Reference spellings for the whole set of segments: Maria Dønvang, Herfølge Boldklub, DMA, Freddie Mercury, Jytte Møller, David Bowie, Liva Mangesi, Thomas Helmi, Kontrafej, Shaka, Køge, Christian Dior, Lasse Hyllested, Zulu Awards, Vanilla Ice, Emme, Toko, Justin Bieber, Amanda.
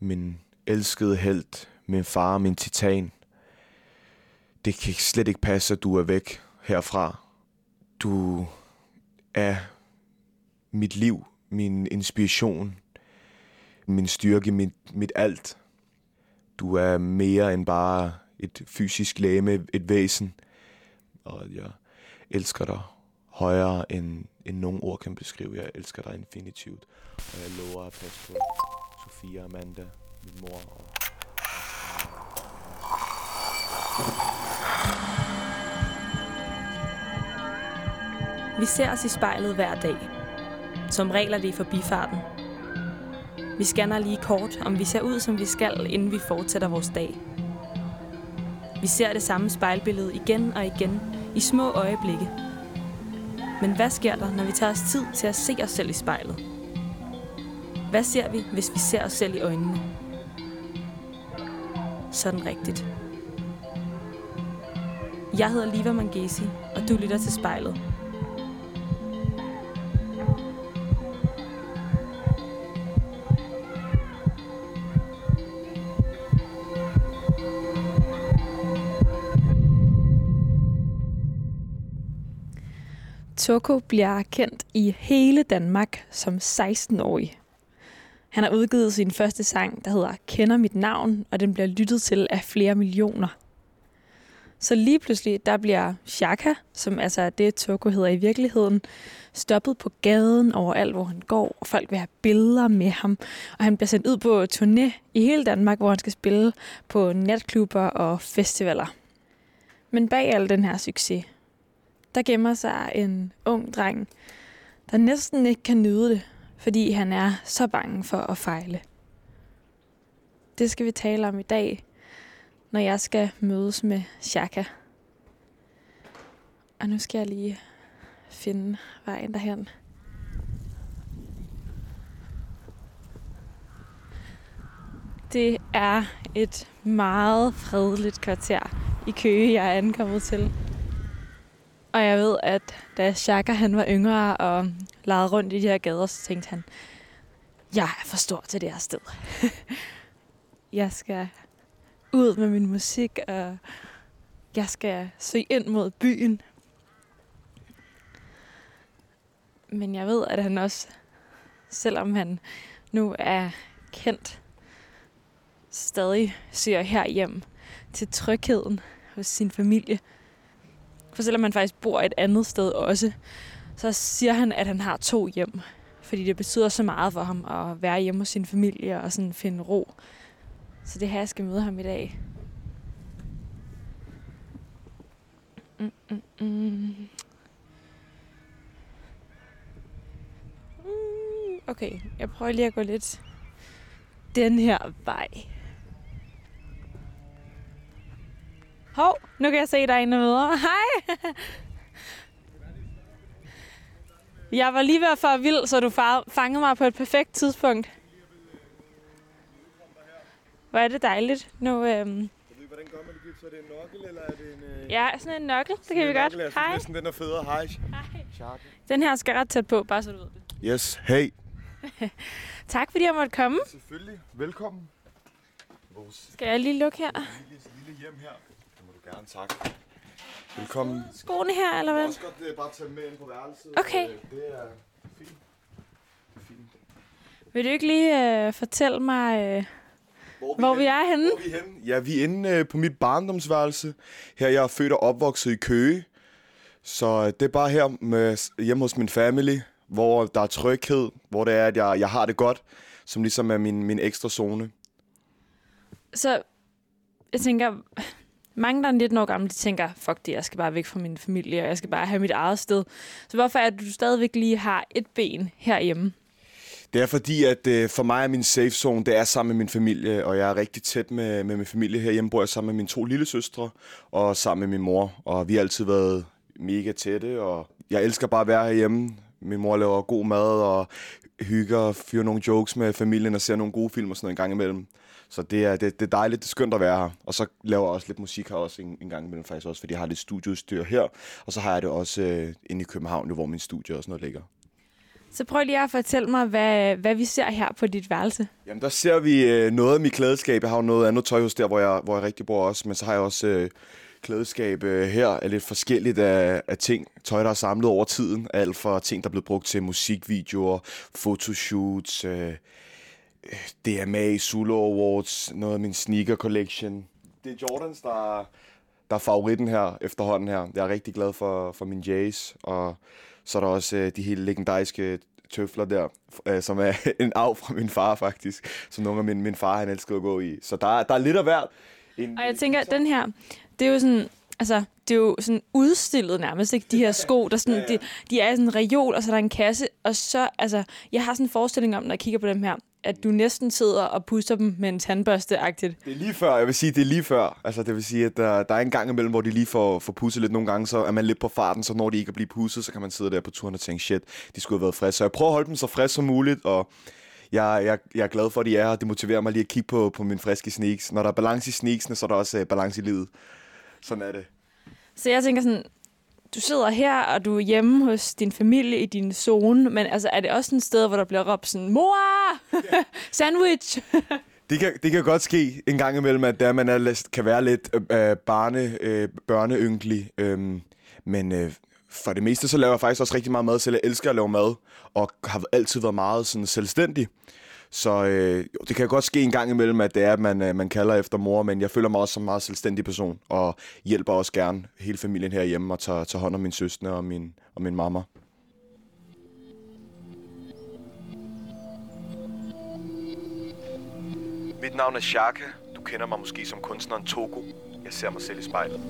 min elskede helt, min far, min titan. Det kan slet ikke passe, at du er væk herfra. Du er mit liv, min inspiration, min styrke, mit alt. Du er mere end bare et fysisk legeme, et væsen. Og jeg elsker dig højere end nogen ord kan beskrive. Jeg elsker dig infinitivt. Og jeg lover at passe på Sofia, Amanda, min mor og... Vi ser os i spejlet hver dag. Som regler det i forbifarten. Vi scanner lige kort, om vi ser ud, som vi skal, inden vi fortsætter vores dag. Vi ser det samme spejlbillede igen og igen, i små øjeblikke. Men hvad sker der, når vi tager os tid til at se os selv i spejlet? Hvad ser vi, hvis vi ser os selv i øjnene? Sådan rigtigt. Jeg hedder Liva Mangesi, og du lytter til Spejlet. Toko bliver kendt i hele Danmark som 16-årig. Han har udgivet sin første sang, der hedder Kender mit navn, og den bliver lyttet til af flere millioner. Så lige pludselig, der bliver Shaka, som altså er det, Toko hedder i virkeligheden, stoppet på gaden overalt, hvor han går, og folk vil have billeder med ham. Og han bliver sendt ud på turné i hele Danmark, hvor han skal spille på natklubber og festivaler. Men bag al den her succes, der gemmer sig en ung dreng, der næsten ikke kan nyde det, fordi han er så bange for at fejle. Det skal vi tale om i dag, når jeg skal mødes med Shaka. Og nu skal jeg lige finde vejen derhen. Det er et meget fredeligt kvarter i Køge, jeg er ankommet til. Og jeg ved, at da Shaka han var yngre og legede rundt i de her gader, så tænkte han, jeg er for stor til det her sted. Jeg skal ud med min musik, og jeg skal søge ind mod byen. Men jeg ved, at han også, selvom han nu er kendt, stadig søger herhjem til trygheden hos sin familie. For selvom han faktisk bor et andet sted også, så siger han, at han har 2 hjem. Fordi det betyder så meget for ham at være hjemme hos sin familie og sådan finde ro. Så det her, jeg skal møde ham i dag. Okay, jeg prøver lige at gå lidt den her vej. Hov, nu kan jeg se, dig inde og møder. Hej! Jeg var lige ved at fare vild, så du fangede mig på et perfekt tidspunkt. Hvor er det dejligt. Nu, Jeg ved, hvordan gør man det? Så er det en nokkel, eller er det en... Ja, sådan en nokkel. Det kan vi godt. Nokkel, hej. Næsten den er federe. Hej. Hej. Den her skal ret tæt på, bare så du ved det. Yes, hey. Tak, fordi jeg måtte komme. Selvfølgelig. Velkommen. Vores... Skal jeg lige lukke her? Vores lille hjem her. Det må du gerne takke. Velkommen. Skoene her, eller hvad? Jeg kan også godt bare tage med ind på værelset. Okay. Det er fint. Det er fint. Vil du ikke lige fortælle mig... Hvor vi er henne? Ja, vi er inde på mit barndomsværelse. Her jeg er født og opvokset i Køge. Så det er bare her hjemme hos min family, hvor der er tryghed. Hvor det er, at jeg har det godt, som ligesom er min ekstra zone. Så jeg tænker, mange der er 19 år gamle, de tænker, fuck det, jeg skal bare væk fra min familie, og jeg skal bare have mit eget sted. Så hvorfor er det, du stadigvæk lige har et ben herhjemme? Det er fordi, at for mig er min safe zone, det er sammen med min familie, og jeg er rigtig tæt med min familie herhjemme, bor jeg sammen med mine 2 lillesøstre og sammen med min mor. Og vi har altid været mega tætte, og jeg elsker bare at være herhjemme. Min mor laver god mad og hygger og fyrer nogle jokes med familien og ser nogle gode film og sådan noget en gang imellem. Så det er dejligt, det er skønt at være her. Og så laver jeg også lidt musik her også en gang imellem faktisk også, fordi jeg har lidt studieudstyr her, og så har jeg det også inde i København, hvor min studie og sådan noget ligger. Så prøv lige at fortælle mig, hvad vi ser her på dit værelse. Jamen, der ser vi noget af mit klædeskab. Jeg har jo noget andet tøj hos der, hvor jeg rigtig bor også. Men så har jeg også klædeskab her af lidt forskelligt af ting. Tøj, der er samlet over tiden. Alt fra ting, der er blevet brugt til musikvideoer, fotoshoots, DMA, Zulu Awards, noget af min sneaker collection. Det er Jordans, der er favoritten her efterhånden her. Jeg er rigtig glad for min Jays, og så er der også de helt legendariske tøfler der, som er en arv fra min far faktisk, som nogle af min far han elskede at gå i. Så der er lidt af hvert. Og jeg tænker, at den her, det er jo sådan, altså, det er jo sådan udstillet nærmest, ikke? De her sko, der sådan, ja, ja. De er sådan en reol, og så er der en kasse, og så, altså, jeg har sådan en forestilling om, når jeg kigger på dem her, at du næsten sidder og puster dem med en tandbørste-agtigt. Det er lige før, det er lige før. Altså, det vil sige, at der er en gang imellem, hvor de lige får pusset lidt nogle gange, så er man lidt på farten, så når de ikke er blevet pusset, så kan man sidde der på turen og tænke, shit, de skulle have været friske. Så jeg prøver at holde dem så friske som muligt, og jeg er glad for, at de er her. Det motiverer mig lige at kigge på mine friske sneaks. Når der er balance i sneaksene, så er der også balance i livet. Sådan er det. Så jeg tænker sådan, du sidder her, og du er hjemme hos din familie i din zone, men altså, er det også et sted, hvor der bliver råbt sådan, mor, sandwich? det kan godt ske en gang imellem, at der man kan være lidt børneynkelig, men for det meste, så laver jeg faktisk også rigtig meget mad selv. Jeg elsker at lave mad, og har altid været meget sådan, selvstændig. Så jo, det kan godt ske en gang imellem, at det er, at man kalder efter mor, men jeg føler mig også som en meget selvstændig person, og hjælper også gerne hele familien herhjemme og tager hånd om min søster og min mamma. Mit navn er Shaka. Du kender mig måske som kunstneren Toko. Jeg ser mig selv i spejlet.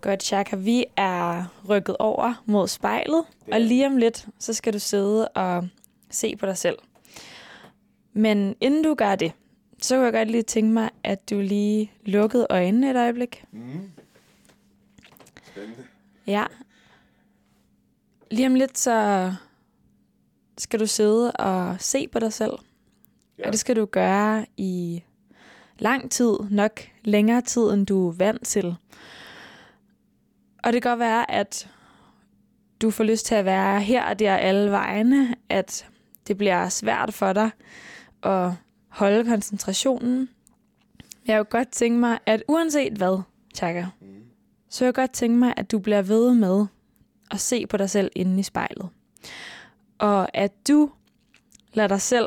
Godt, Shaka. Vi er rykket over mod spejlet, og lige om lidt, så skal du sidde og se på dig selv. Men inden du gør det, så kunne jeg godt lige tænke mig, at du lige lukkede øjnene et øjeblik. Mm. Spændende. Ja. Lige om lidt, så skal du sidde og se på dig selv. Ja. Og det skal du gøre i lang tid, nok længere tid, end du er vant til. Og det kan godt være, at du får lyst til at være her og der alle vegne, at det bliver svært for dig at holde koncentrationen. Jeg kunne godt tænke mig, at uanset hvad, Shaka, så jeg godt tænke mig, at du bliver ved med at se på dig selv inde i spejlet. Og at du lader dig selv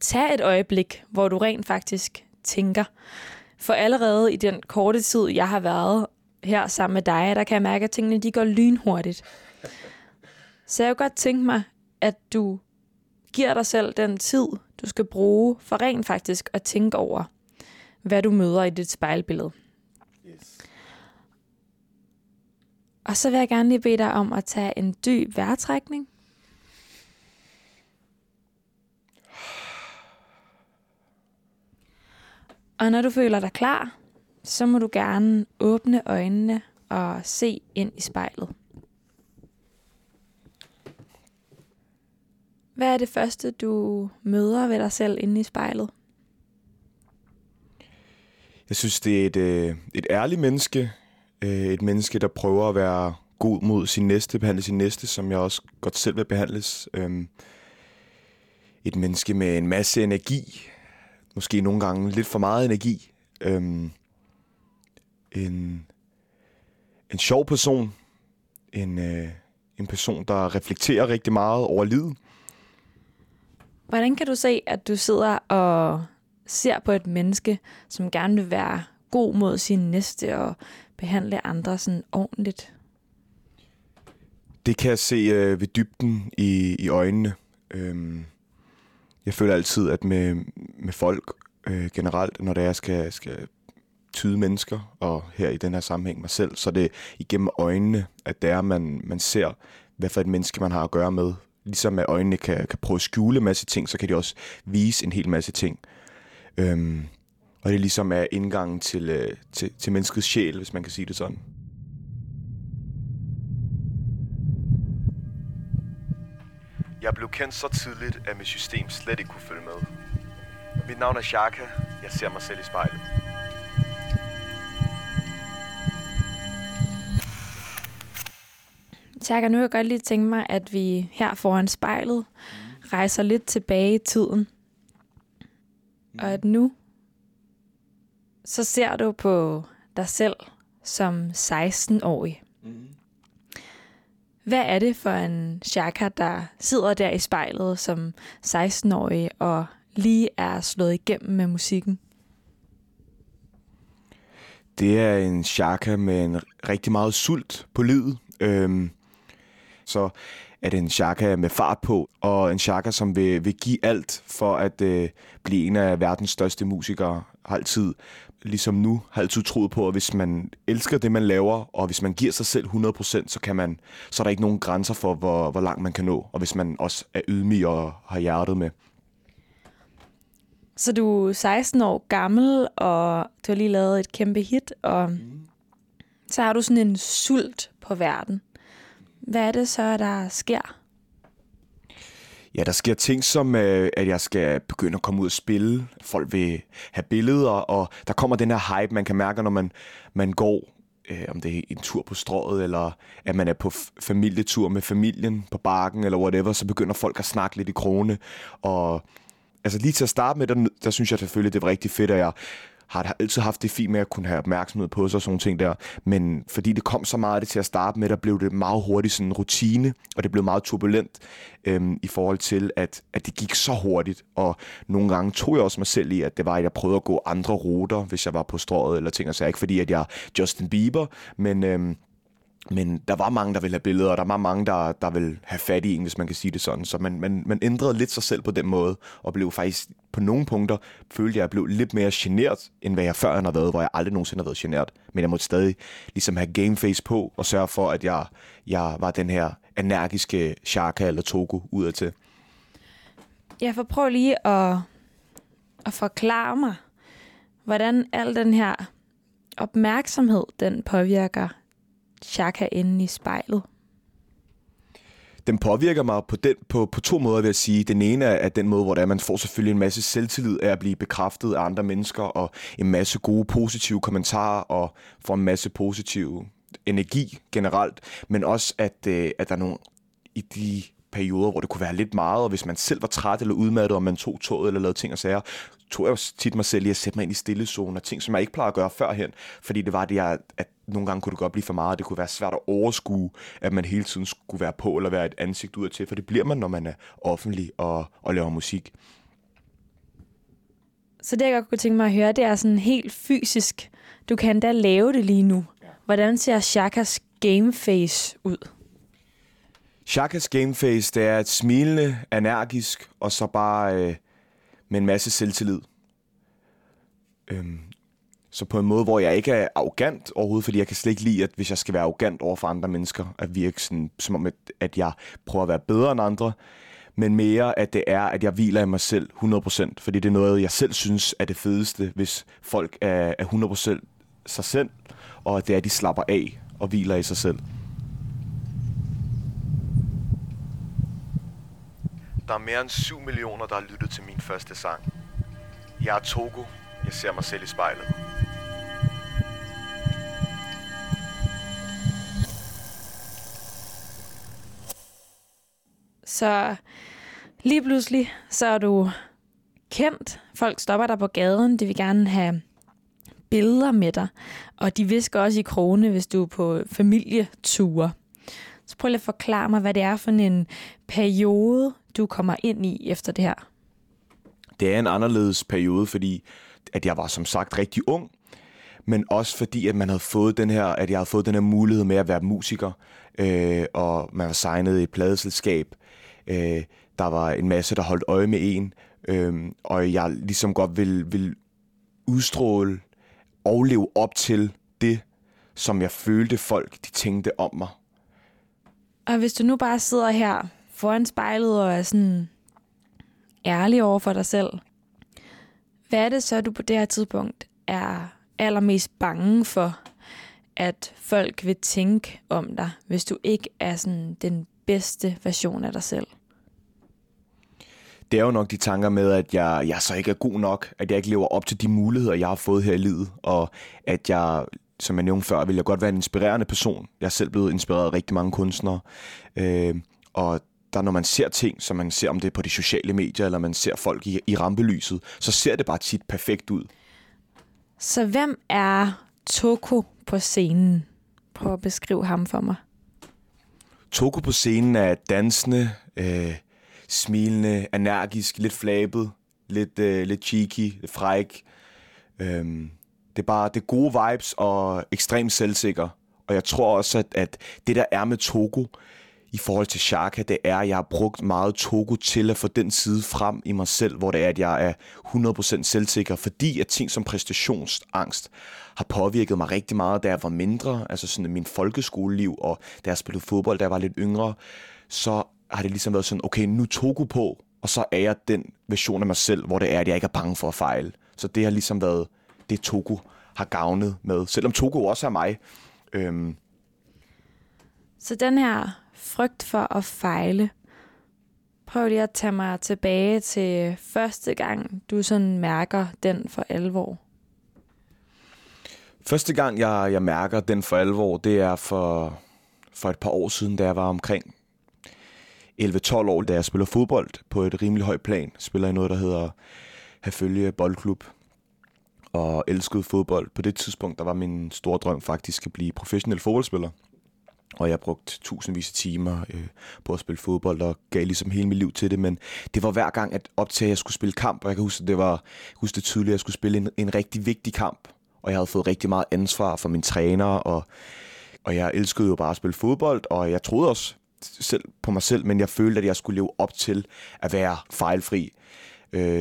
tage et øjeblik, hvor du rent faktisk tænker. For allerede i den korte tid, jeg har været her sammen med dig, der kan jeg mærke, at tingene de går lynhurtigt. Så jeg kunne godt tænke mig, at du giver dig selv den tid, du skal bruge for rent faktisk at tænke over, hvad du møder i dit spejlbillede. Yes. Og så vil jeg gerne lige bede dig om at tage en dyb vejrtrækning. Og når du føler dig klar, så må du gerne åbne øjnene og se ind i spejlet. Hvad er det første, du møder ved dig selv inde i spejlet? Jeg synes, det er et ærligt menneske. Et menneske, der prøver at være god mod sin næste, behandle sin næste, som jeg også godt selv vil behandles. Et menneske med en masse energi. Måske nogle gange lidt for meget energi. En sjov person, en person, der reflekterer rigtig meget over livet. Hvordan kan du se, at du sidder og ser på et menneske, som gerne vil være god mod sin næste og behandle andre sådan ordentligt? Det kan jeg se ved dybden i øjnene. Jeg føler altid, at med folk generelt, når det er, jeg skal tyde mennesker, og her i den her sammenhæng mig selv, så det er igennem øjnene, at det er, man ser, hvad for et menneske man har at gøre med. Ligesom at øjnene kan prøve at skjule en masse ting, så kan de også vise en hel masse ting. Og det er ligesom er indgangen til menneskets sjæl, hvis man kan sige det sådan. Jeg blev kendt så tidligt, at mit system slet ikke kunne følge med. Mit navn er Shaka. Jeg ser mig selv i spejlet. Shaka, nu vil jeg godt lige tænke mig, at vi her foran spejlet rejser lidt tilbage i tiden. Og at nu, så ser du på dig selv som 16-årig. Hvad er det for en Shaka, der sidder der i spejlet som 16-årig og lige er slået igennem med musikken? Det er en Shaka med en rigtig meget sult på livet. Så er det en Shaka med fart på, og en Shaka, som vil give alt for at blive en af verdens største musikere. Har altid, ligesom nu, har altid troet på, at hvis man elsker det, man laver, og hvis man giver sig selv 100%, så er der ikke nogen grænser for, hvor langt man kan nå, og hvis man også er ydmyg og har hjertet med. Så du er 16 år gammel, og du har lige lavet et kæmpe hit, og så har du sådan en sult på verden. Hvad er det så, der sker? Ja, der sker ting som, at jeg skal begynde at komme ud og spille. Folk vil have billeder, og der kommer den her hype, man kan mærke, når man går. Om det er en tur på strøget, eller at man er på familietur med familien på Barken, eller whatever, så begynder folk at snakke lidt i krogene. Og altså lige til at starte med, der synes jeg selvfølgelig, det var rigtig fedt, at jeg har altid haft det fint med at kunne have opmærksomhed på sig og sådan ting der. Men fordi det kom så meget af det til at starte med, der blev det meget hurtigt sådan en rutine, og det blev meget turbulent i forhold til, at det gik så hurtigt. Og nogle gange tog jeg også mig selv i, at det var, at jeg prøvede at gå andre ruter, hvis jeg var på strøget eller ting. Altså ikke fordi, at jeg er Justin Bieber, men der var mange, der ville have billeder, og der var mange, der ville have fat i en, hvis man kan sige det sådan. Så man ændrede lidt sig selv på den måde, og blev faktisk på nogle punkter, følte jeg, at jeg blev lidt mere genert, end hvad jeg før har været, hvor jeg aldrig nogensinde har været genert. Men jeg måtte stadig ligesom have gameface på, og sørge for, at jeg var den her energiske Shaka eller Toko udadtil. Jeg får prøve lige at forklare mig, hvordan al den her opmærksomhed, den påvirker Shaka inde i spejlet. Den påvirker mig på to måder, vil jeg sige. Den ene er den måde, hvor man får selvfølgelig en masse selvtillid af at blive bekræftet af andre mennesker, og en masse gode, positive kommentarer, og får en masse positiv energi generelt, men også, at der er nogle i de perioder, hvor det kunne være lidt meget, og hvis man selv var træt eller udmattet, og man tog toget eller lavede ting og sager, tog jeg tit mig selv i at sætte mig ind i stillezone og ting, som jeg ikke plejede at gøre førhen, fordi det var det, at nogle gange kunne det godt blive for meget, og det kunne være svært at overskue, at man hele tiden skulle være på eller være et ansigt udadtil, for det bliver man, når man er offentlig og laver musik. Så det, jeg godt kunne tænke mig at høre, det er sådan helt fysisk. Du kan endda lave det lige nu. Hvordan ser Shakas gameface ud? Shakas gameface, det er et smilende, energisk, og så bare med en masse selvtillid. Så på en måde, hvor jeg ikke er arrogant overhovedet, fordi jeg kan slet ikke lide, at hvis jeg skal være arrogant over for andre mennesker, at virke sådan, som om, at jeg prøver at være bedre end andre, men mere, at det er, at jeg hviler i mig selv 100%, fordi det er noget, jeg selv synes er det fedeste, hvis folk er 100% sig selv, og at det er, at de slapper af og hviler i sig selv. Der er mere end 7 millioner, der har lyttet til min første sang. Jeg er Toko. Jeg ser mig selv i spejlet. Så lige pludselig, så er du kendt. Folk stopper dig på gaden. De vil gerne have billeder med dig. Og de visker også i krogene, hvis du er på familieture. Så prøv lige at forklare mig, hvad det er for en periode, du kommer ind i efter det her. Det er en anderledes periode, fordi at jeg var som sagt rigtig ung, men også fordi, at man havde fået at jeg havde fået den her mulighed med at være musiker, og man var signet i et pladeselskab. Der var en masse, der holdt øje med en, og jeg ligesom godt ville udstråle og leve op til det, som jeg følte folk, de tænkte om mig. Og hvis du nu bare sidder her foran spejlet og er sådan ærlig over for dig selv, hvad er det så, du på det her tidspunkt er allermest bange for, at folk vil tænke om dig, hvis du ikke er sådan den bedste version af dig selv? det er jo nok de tanker med, at jeg så ikke er god nok, at jeg ikke lever op til de muligheder, jeg har fået her i livet, og at jeg, som jeg nævnte før, ville jeg godt være en inspirerende person. Jeg er selv blevet inspireret af rigtig mange kunstnere, og der, når man ser ting, som man ser om det er på de sociale medier, eller man ser folk i rampelyset, så ser det bare tit perfekt ud. Så hvem er Toko på scenen? Prøv at beskrive ham for mig. Toko på scenen er dansende, smilende, energisk, lidt flabet, lidt cheeky, lidt fræk. Det er bare det gode vibes og ekstremt selvsikker. Og jeg tror også, at det der er med Toko i forhold til Shaka, det er, at jeg har brugt meget Toko til at få den side frem i mig selv, hvor det er, at jeg er 100% selvsikker, fordi at ting som præstationsangst har påvirket mig rigtig meget, da jeg var mindre, altså sådan min folkeskoleliv, og da jeg spillede fodbold, da jeg var lidt yngre, så har det ligesom været sådan, okay, nu Toko på, og så er jeg den version af mig selv, hvor det er, at jeg ikke er bange for at fejle. Så det har ligesom været det, Toko har gavnet med, selvom Toko også er mig. Så den her frygt for at fejle. Prøv lige at tage mig tilbage til første gang, du sådan mærker den for alvor. Første gang, jeg mærker den for alvor, det er for et par år siden, da jeg var omkring 11-12 år, da jeg spiller fodbold på et rimelig højt plan. Spiller i noget, der hedder Herfølge Boldklub. Og elskede fodbold. På det tidspunkt, der var min store drøm faktisk at blive professionel fodboldspiller. Og jeg brugte tusindvis af timer på at spille fodbold, og gav ligesom hele mit liv til det. Men det var hver gang, at op til, at jeg skulle spille kamp, og jeg kan huske, det tydeligt, at jeg skulle spille en rigtig vigtig kamp. Og jeg havde fået rigtig meget ansvar for mine trænere, og jeg elskede jo bare at spille fodbold, og jeg troede også selv på mig selv, men jeg følte, at jeg skulle leve op til at være fejlfri.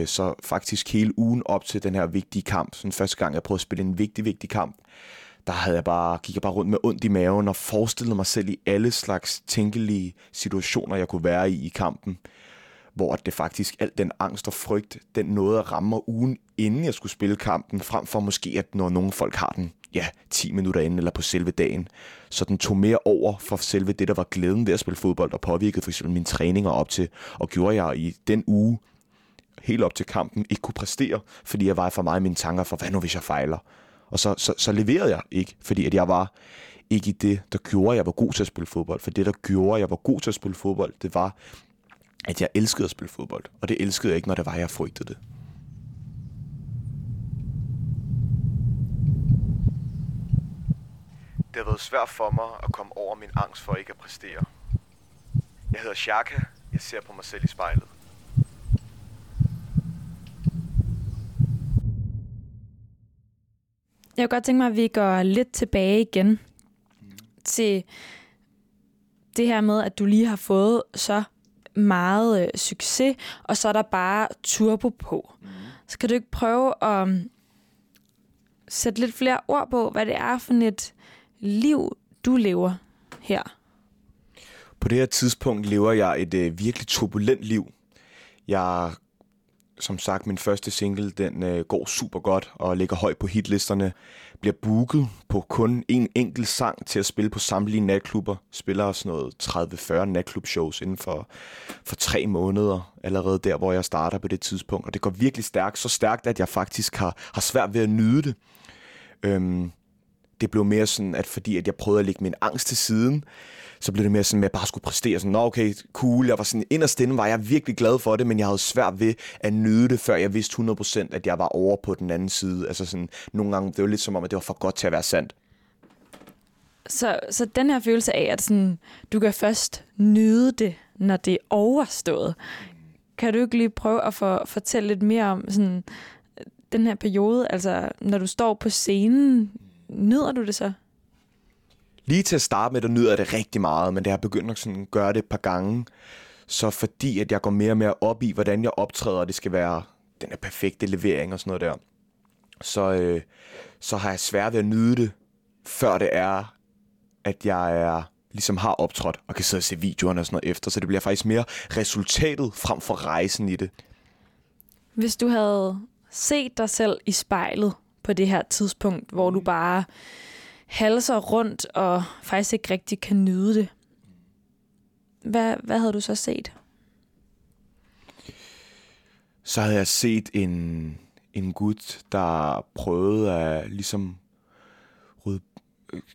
Så faktisk hele ugen op til den her vigtige kamp, sådan første gang, jeg prøvede at spille en vigtig kamp, der gik jeg bare rundt med ondt i maven og forestillede mig selv i alle slags tænkelige situationer, jeg kunne være i kampen. Hvor det faktisk, alt den angst og frygt, den nåede at ramme mig ugen inden jeg skulle spille kampen, frem for måske, at når nogle folk har den, 10 minutter inden eller på selve dagen. Så den tog mere over for selve det, der var glæden ved at spille fodbold, og påvirkede for eksempel mine træninger op til, og gjorde jeg i den uge, helt op til kampen, ikke kunne præstere, fordi jeg var for meget i mine tanker for, hvad nu hvis jeg fejler? Og så leverede jeg ikke, fordi at jeg var ikke i det, der gjorde, at jeg var god til at spille fodbold. For det, der gjorde, at jeg var god til at spille fodbold, det var, at jeg elskede at spille fodbold. Og det elskede jeg ikke, når det var, jeg frygtede det. Det har været svært for mig at komme over min angst for ikke at præstere. Jeg hedder Shaka. Jeg ser på mig selv i spejlet. Jeg kunne godt tænke mig, at vi går lidt tilbage igen til det her med, at du lige har fået så meget succes, og så er der bare turbo på. Så kan du ikke prøve at sætte lidt flere ord på, hvad det er for et liv, du lever her? På det her tidspunkt lever jeg et virkelig turbulent liv. Som sagt, min første single, den går super godt og ligger højt på hitlisterne. Bliver booket på kun en enkelt sang til at spille på samtlige natklubber. Spiller sådan noget 30-40 natklubshows inden for 3 måneder. Allerede der, hvor jeg starter på det tidspunkt. Og det går virkelig stærkt. Så stærkt, at jeg faktisk har svært ved at nyde det. Det blev mere sådan, at fordi at jeg prøvede at lægge min angst til siden, så blev det mere sådan, at jeg bare skulle præstere. Sådan, nå okay, cool. Jeg var sådan, inderst inde var jeg virkelig glad for det, men jeg havde svært ved at nyde det, før jeg vidste 100%, at jeg var over på den anden side. Altså sådan, nogle gange, det var lidt som om, at det var for godt til at være sandt. Så den her følelse af, at sådan, du kan først nyde det, når det er overstået. Kan du ikke lige prøve at fortælle lidt mere om sådan, den her periode? Altså, når du står på scenen, nyder du det så? Lige til at starte med, der nyder jeg det rigtig meget, men det har begyndt at sådan gøre det et par gange. Så fordi at jeg går mere og mere op i, hvordan jeg optræder, og det skal være den her perfekte levering og sådan noget der, så har jeg svært ved at nyde det, før det er, at jeg ligesom har optrådt og kan sidde og se videoerne og sådan noget efter. Så det bliver faktisk mere resultatet frem for rejsen i det. Hvis du havde set dig selv i spejlet på det her tidspunkt, hvor du bare halser rundt og faktisk ikke rigtig kan nyde det. Hvad havde du så set? så havde jeg set en gut, der prøvede at ligesom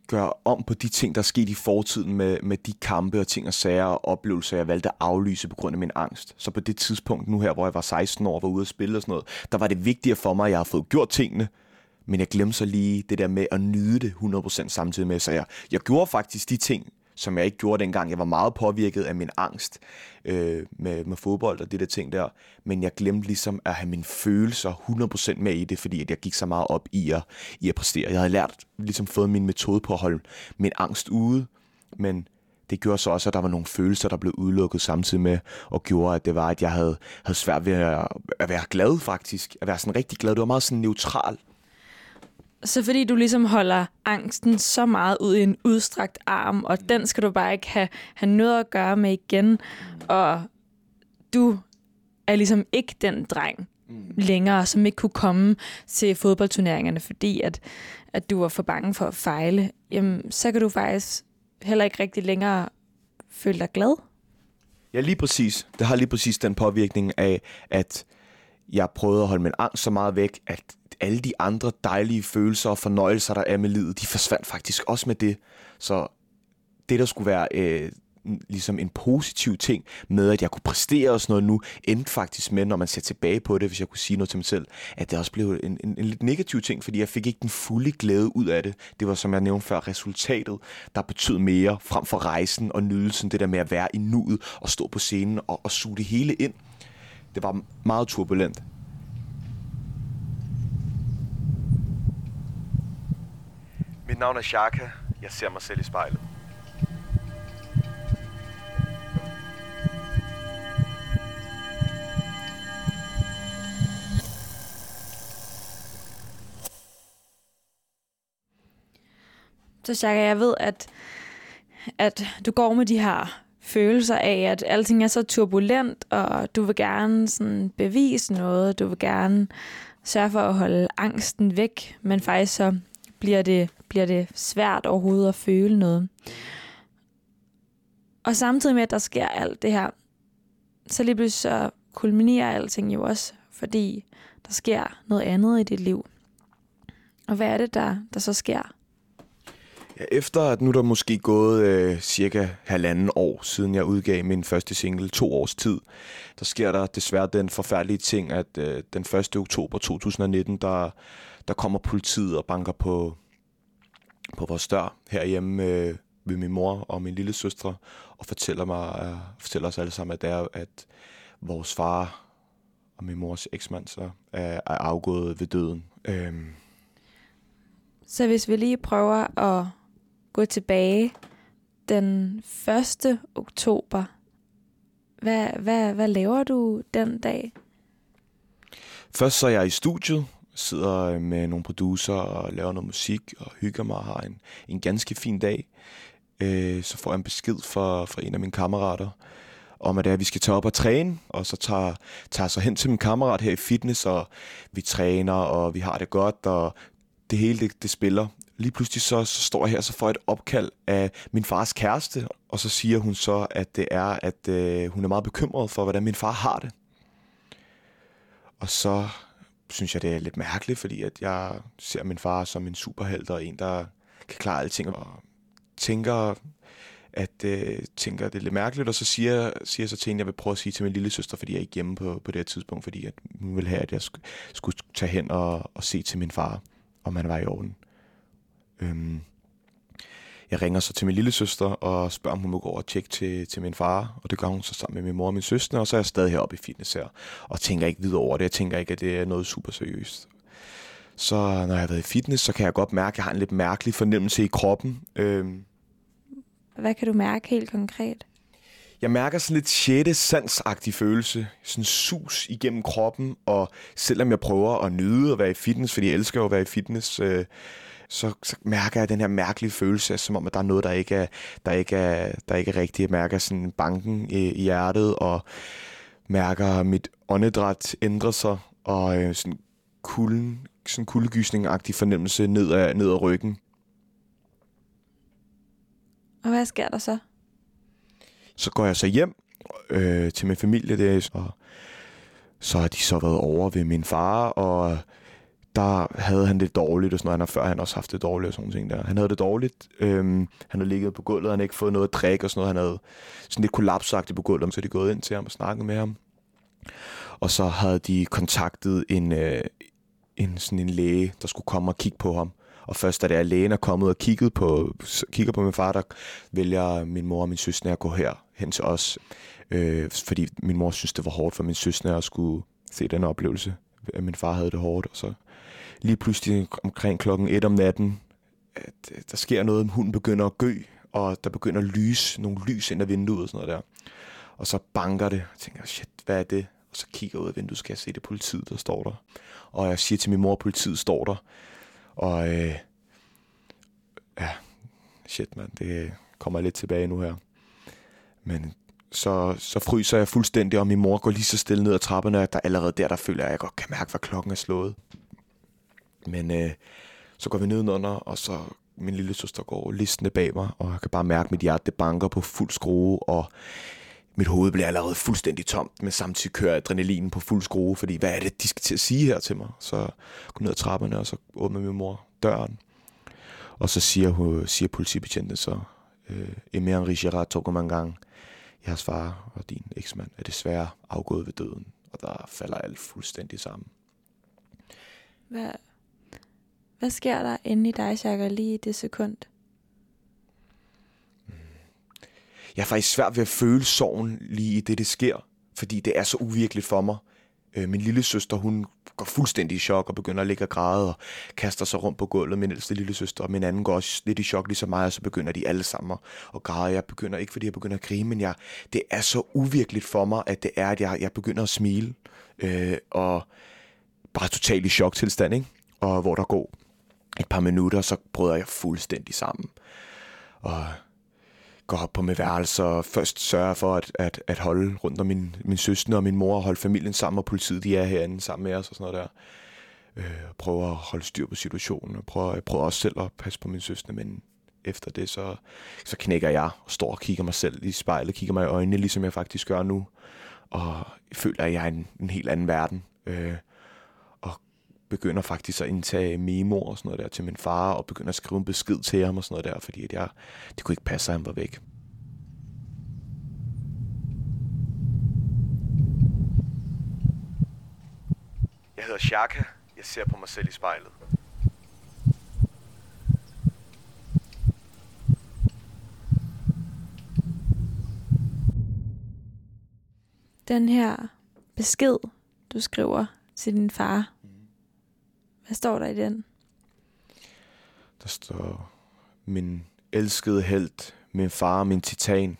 gøre om på de ting, der skete i fortiden med de kampe og ting og sager og oplevelser, jeg valgte at aflyse på grund af min angst. Så på det tidspunkt nu her, hvor jeg var 16 år og var ude at spille og sådan noget, der var det vigtigere for mig, at jeg havde fået gjort tingene, men jeg glemte så lige det der med at nyde det 100% samtidig med. Så jeg gjorde faktisk de ting, som jeg ikke gjorde dengang. Jeg var meget påvirket af min angst med fodbold og det der ting der, men jeg glemte ligesom at have mine følelser 100% med i det, fordi at jeg gik så meget op i at præstere. Jeg havde lært, ligesom fået min metode på at holde min angst ude, men det gjorde så også, at der var nogle følelser, der blev udelukket samtidig med, og gjorde, at det var, at jeg havde svært ved at være glad faktisk, at være sådan rigtig glad. Det var meget sådan neutral. Så fordi du ligesom holder angsten så meget ud i en udstrakt arm, og den skal du bare ikke have noget at gøre med igen, og du er ligesom ikke den dreng længere, som ikke kunne komme til fodboldturneringerne, fordi at du var for bange for at fejle, jamen, så kan du faktisk heller ikke rigtig længere føle dig glad. Ja, lige præcis. Det har lige præcis den påvirkning af, at jeg prøvede at holde min angst så meget væk, at alle de andre dejlige følelser og fornøjelser, der er med livet, de forsvandt faktisk også med det. Så det, der skulle være ligesom en positiv ting med, at jeg kunne præstere og sådan noget nu, endte faktisk med, når man ser tilbage på det, hvis jeg kunne sige noget til mig selv, at det også blev en lidt negativ ting, fordi jeg fik ikke den fulde glæde ud af det. Det var, som jeg nævnte før, resultatet, der betød mere frem for rejsen og nydelsen, det der med at være i nuet og stå på scenen og suge det hele ind. Det var meget turbulent. Mit navn er Shaka. Jeg ser mig selv i spejlet. Så Shaka, jeg ved, at du går med de her følelser af, at alting er så turbulent, og du vil gerne sådan bevise noget, du vil gerne sørge for at holde angsten væk, men faktisk så bliver det svært overhovedet at føle noget. Og samtidig med, at der sker alt det her, så lige pludselig så kulminerer alting jo også, fordi der sker noget andet i dit liv. Og hvad er det, der så sker? Ja, efter at nu der måske gået cirka 1,5 år, siden jeg udgav min første single, 2 års tid, der sker der desværre den forfærdelige ting, at den 1. oktober 2019, der kommer politiet og banker på vores dør herhjemme ved min mor og min lille søstre og fortæller os alle sammen, at vores far og min mors eksmand så er afgået ved døden. Så hvis vi lige prøver at gå tilbage den 1. oktober, hvad laver du den dag? Først så er jeg i studiet, sidder med nogle producer og laver noget musik og hygger mig og har en ganske fin dag. Så får jeg en besked fra en af mine kammerater om, at vi skal tage op og træne, og så tager jeg så hen til min kammerat her i fitness, og vi træner, og vi har det godt, og det hele, det spiller. Lige pludselig så står jeg her, så får jeg et opkald af min fars kæreste, og så siger hun så, at det er, at hun er meget bekymret for, hvordan min far har det. Og så synes jeg, det er lidt mærkeligt, fordi at jeg ser min far som en superhelt og en, der kan klare alle ting, og tænker, at det er lidt mærkeligt, og så siger jeg så til hende, jeg vil prøve at sige til min lille søster, fordi jeg er ikke hjemme på det her tidspunkt, fordi at hun ville have, at jeg skulle tage hen og se til min far, om han var i orden. Jeg ringer så til min lille søster og spørger, om hun må gå over og tjekke til min far, og det gør hun så sammen med min mor og min søster, og så er jeg stadig heroppe i fitness her, og tænker ikke videre over det. Jeg tænker ikke, at det er noget super seriøst. Så når jeg har været i fitness, så kan jeg godt mærke, at jeg har en lidt mærkelig fornemmelse i kroppen. Hvad kan du mærke helt konkret? Jeg mærker sådan lidt 6. sansagtig følelse, sådan sus igennem kroppen, og selvom jeg prøver at nyde at være i fitness, fordi jeg elsker at være i fitness, så mærker jeg den her mærkelige følelse, som om at der er noget, der ikke er rigtigt. Jeg mærker sådan banken i hjertet, og mærker mit åndedræt ændre sig, og sådan kuldegysning-agtig fornemmelse ned ad ryggen. Og hvad sker der så? Så går jeg så hjem til min familie, og så har de så været over ved min far, og der havde han det dårligt og sådan noget. Han har før han også haft det dårligt og sådan ting der. Han havde det dårligt. Han havde ligget på gulvet, og han havde ikke fået noget at drikke og sådan noget. Han havde sådan lidt kollapsagtigt på gulvet, så de gået ind til ham og snakket med ham. Og så havde de kontaktet en læge, der skulle komme og kigge på ham. Og først da der lægen er kommet og kigger på min far, der vælger min mor og min søster at gå hen til os. Fordi min mor synes, det var hårdt for min søster at skulle se den oplevelse, at min far havde det hårdt. Og så lige pludselig omkring 1:00 om natten, at der sker noget, hunden begynder at gø, og der begynder at lyse nogle lys ind ad vinduet og sådan noget der. Og så banker det, og jeg tænker, shit, hvad er det? Og så kigger jeg ud af vinduet, skal jeg se det politiet, der står der. Og jeg siger til min mor, at politiet står der. Og ja, shit mand, det kommer lidt tilbage nu her. Men så fryser jeg fuldstændig, og min mor går lige så stille ned ad trapperne, at der allerede der føler jeg, at jeg godt kan mærke, hvad klokken er slået. Men så går vi nedenunder, og så min lille søster går listende bag mig, og jeg kan bare mærke, at mit hjerte banker på fuld skrue, og mit hoved bliver allerede fuldstændig tomt, men samtidig kører adrenalinen på fuld skrue, fordi hvad er det, de skal til at sige her til mig? Så jeg går ned ad trapperne, og så åbner min mor døren, og så siger politibetjenten så, Emme og Richard Toko mangang, jeres far og din eksmand er desværre afgået ved døden, og der falder alt fuldstændig sammen. Hvad sker der inde i dig, Shaka, lige i det sekund? Jeg er faktisk svært ved at føle sorgen lige i det sker, fordi det er så uvirkeligt for mig. Min lille søster, hun går fuldstændig i chok og begynder at ligge og græde og kaster sig rundt på gulvet. Min ældste lille søster og min anden går også lidt i chok ligesom mig, og så begynder de alle sammen at græde. Jeg begynder ikke, fordi jeg begynder at grine, men det er så uvirkeligt for mig, at det er, at jeg begynder at smile og bare totalt i choktilstand, ikke? Og hvor der går et par minutter, så bryder jeg fuldstændig sammen. Og går op på mit værelse og først sørger for at holde rundt om min søster og min mor og holde familien sammen, og politiet de er herinde sammen med os og sådan noget der. Prøver at holde styr på situationen, og prøver også selv at passe på min søster, men efter det så knækker jeg og står og kigger mig selv i spejlet, kigger mig i øjnene, ligesom jeg faktisk gør nu, og føler, at jeg er en helt anden verden. Begynder faktisk at indtage memoer og sådan noget der til min far, og begynder at skrive en besked til ham og sådan noget der, fordi det kunne ikke passe, at han var væk. Jeg hedder Shaka. Jeg ser på mig selv i spejlet. Den her besked, du skriver til din far, hvad står der i den? Der står: min elskede helt, min far, min titan.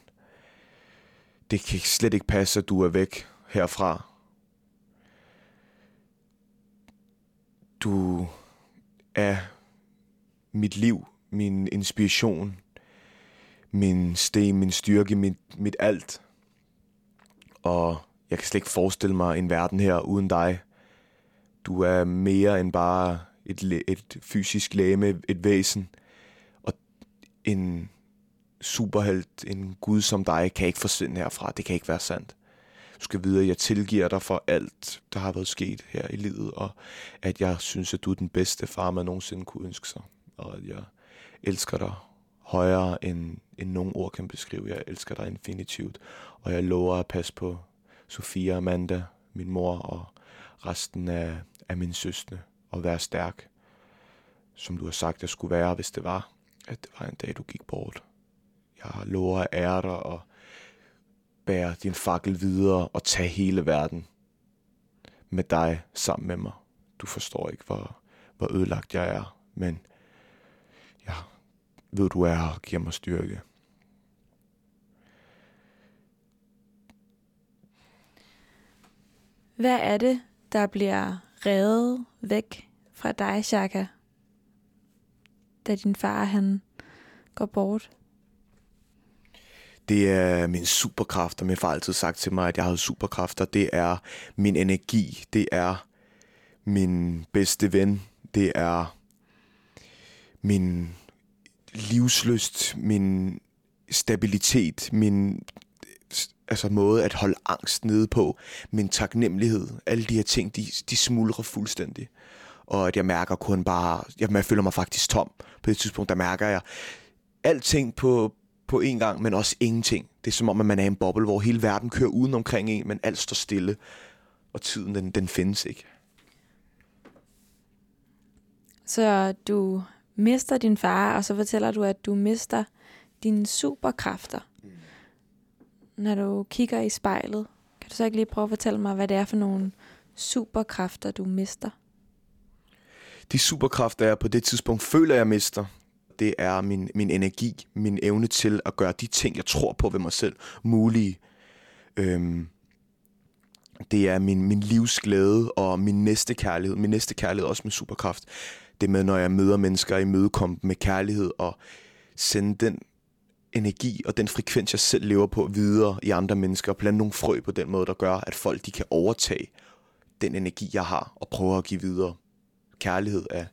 Det kan slet ikke passe, at du er væk herfra. Du er mit liv, min inspiration, min sten, min styrke, mit alt. Og jeg kan slet ikke forestille mig en verden her uden dig. Du er mere end bare et fysisk legeme, et væsen. Og en superhelt, en gud som dig, kan ikke forsvinde herfra. Det kan ikke være sandt. Du skal vide, at jeg tilgiver dig for alt, der har været sket her i livet. Og at jeg synes, at du er den bedste far, man nogensinde kunne ønske sig. Og at jeg elsker dig højere, end nogen ord kan beskrive. Jeg elsker dig infinitivt. Og jeg lover at passe på Sofia, Amanda, min mor og resten af min søstre, og være stærk, som du har sagt, jeg skulle være, hvis det var, at det var en dag, du gik bort. Jeg lover at ære dig og bære din fakkel videre og tage hele verden med dig sammen med mig. Du forstår ikke, hvor ødelagt jeg er, men jeg ved, du er her og giver mig styrke. Hvad er det, der bliver revet væk fra dig, Shaka, da din far, han går bort? Det er min superkræfter. Min far har altid sagt til mig, at jeg havde superkræfter. Det er min energi. Det er min bedste ven. Det er min livslyst, min stabilitet, min altså måde at holde angst nede på, men taknemmelighed, alle de her ting, de smuldrer fuldstændig. Og at jeg mærker kun bare, jeg føler mig faktisk tom. På det tidspunkt, der mærker jeg alting på én gang, men også ingenting. Det er som om, at man er i en boble, hvor hele verden kører uden omkring en, men alt står stille, og tiden, den findes ikke. Så du mister din far, og så fortæller du, at du mister dine superkræfter. Når du kigger i spejlet, kan du så ikke lige prøve at fortælle mig, hvad det er for nogle superkræfter, du mister? De superkræfter, jeg på det tidspunkt føler, jeg mister, det er min energi, min evne til at gøre de ting, jeg tror på ved mig selv, mulige. Det er min livsglæde og min næstekærlighed. Min næstekærlighed er også min superkraft. Det med, når jeg møder mennesker, imødekomme dem med kærlighed og sende den energi og den frekvens, jeg selv lever på, videre i andre mennesker og blande nogle frø på den måde, der gør, at folk de kan overtage den energi, jeg har, og prøve at give videre. Kærlighed er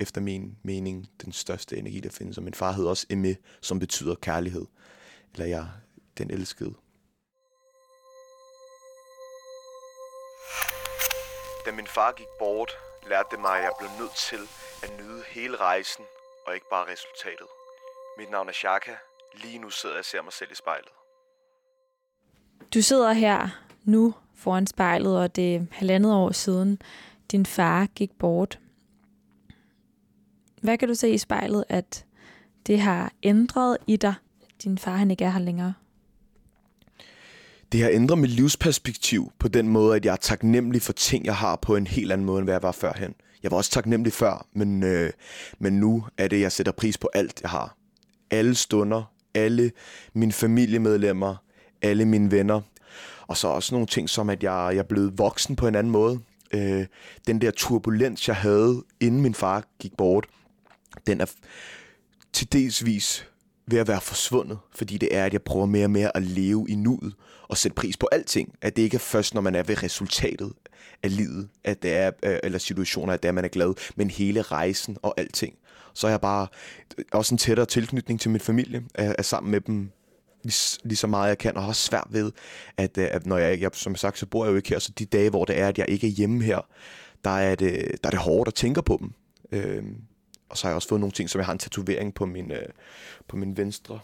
efter min mening den største energi, der findes. Og min far hed også Emme, som betyder kærlighed. Eller jeg, den elskede. Da min far gik bort, lærte det mig, at jeg blev nødt til at nyde hele rejsen og ikke bare resultatet. Mit navn er Shaka. Lige nu sidder jeg og ser mig selv i spejlet. Du sidder her nu foran spejlet, og det er 1,5 år siden, din far gik bort. Hvad kan du se i spejlet, at det har ændret i dig? Din far, han ikke er her længere. Det har ændret mit livsperspektiv på den måde, at jeg er taknemmelig for ting, jeg har på en helt anden måde, end hvad jeg var førhen. Jeg var også taknemmelig før, men nu er det, jeg sætter pris på alt, jeg har. Alle stunder, alle mine familiemedlemmer, alle mine venner. Og så også nogle ting som, at jeg er blevet voksen på en anden måde. Den der turbulens, jeg havde, inden min far gik bort, den er til delsvis ved at være forsvundet, fordi det er, at jeg prøver mere og mere at leve i nuet og sætte pris på alting. At det ikke er først, når man er ved resultatet af livet, at det er, eller situationer, at det er, man er glad, men hele rejsen og alting. Så er jeg bare også en tættere tilknytning til min familie, er sammen med dem lige så meget jeg kan, og har også svært ved, at når jeg som sagt, så bor jeg jo ikke her, så de dage, hvor det er, at jeg ikke er hjemme her, der er det hårdt at tænke på dem. Og så har jeg også fået nogle ting, som jeg har en tatovering på min venstre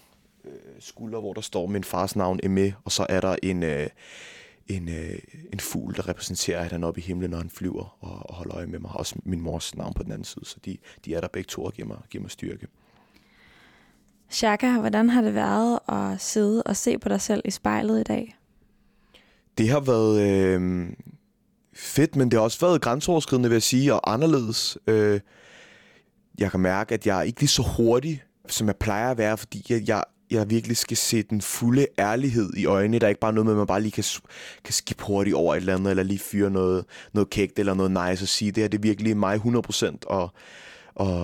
skulder, hvor der står min fars navn Emme, og så er der en fugl, der repræsenterer, at han er oppe i himlen, når han flyver og holder øje med mig. Også min mors navn på den anden side, så de er der begge to og giver mig styrke. Shaka, hvordan har det været at sidde og se på dig selv i spejlet i dag? Det har været fedt, men det har også været grænseoverskridende, vil jeg sige, og anderledes. Jeg kan mærke, at jeg er ikke lige så hurtig, som jeg plejer at være, fordi jeg virkelig skal se den fulde ærlighed i øjnene. Der er ikke bare noget med, at man bare lige kan skippe hurtigt over et eller andet, eller lige fyre noget kægt eller noget nice og sige, det her det er virkelig mig 100%,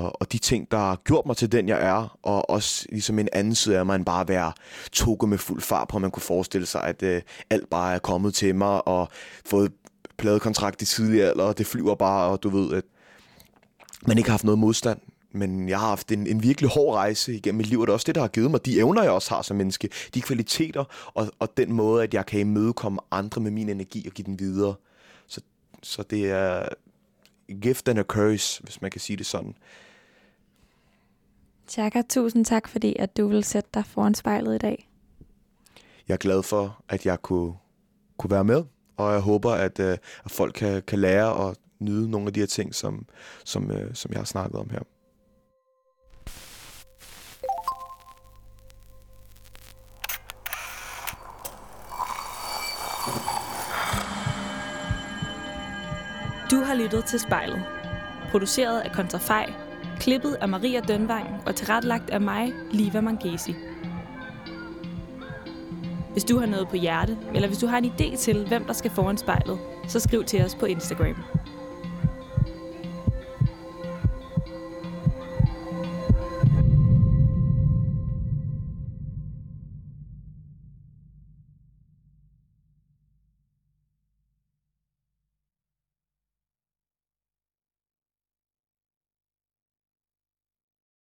og de ting, der har gjort mig til den, jeg er, og også ligesom en anden side af mig, end bare at være Toko med fuld fart på, man kunne forestille sig, at alt bare er kommet til mig, og fået pladekontrakt i tidlig alder, og det flyver bare, og du ved, at man ikke har haft noget modstand. Men jeg har haft en virkelig hård rejse igennem mit liv, og det er også det, der har givet mig de evner, jeg også har som menneske, de kvaliteter, og den måde, at jeg kan imødekomme andre med min energi og give den videre. Så det er gift and a curse, hvis man kan sige det sådan. Shaka, tusind tak, fordi at du ville sætte dig foran spejlet i dag. Jeg er glad for, at jeg kunne være med, og jeg håber, at folk kan lære og nyde nogle af de her ting, som jeg har snakket om her. Du har lyttet til Spejlet. Produceret af Kontrafej, klippet af Maria Dønvang og tilrettelagt af mig, Liva Mangesi. Hvis du har noget på hjerte, eller hvis du har en idé til, hvem der skal foran spejlet, så skriv til os på Instagram.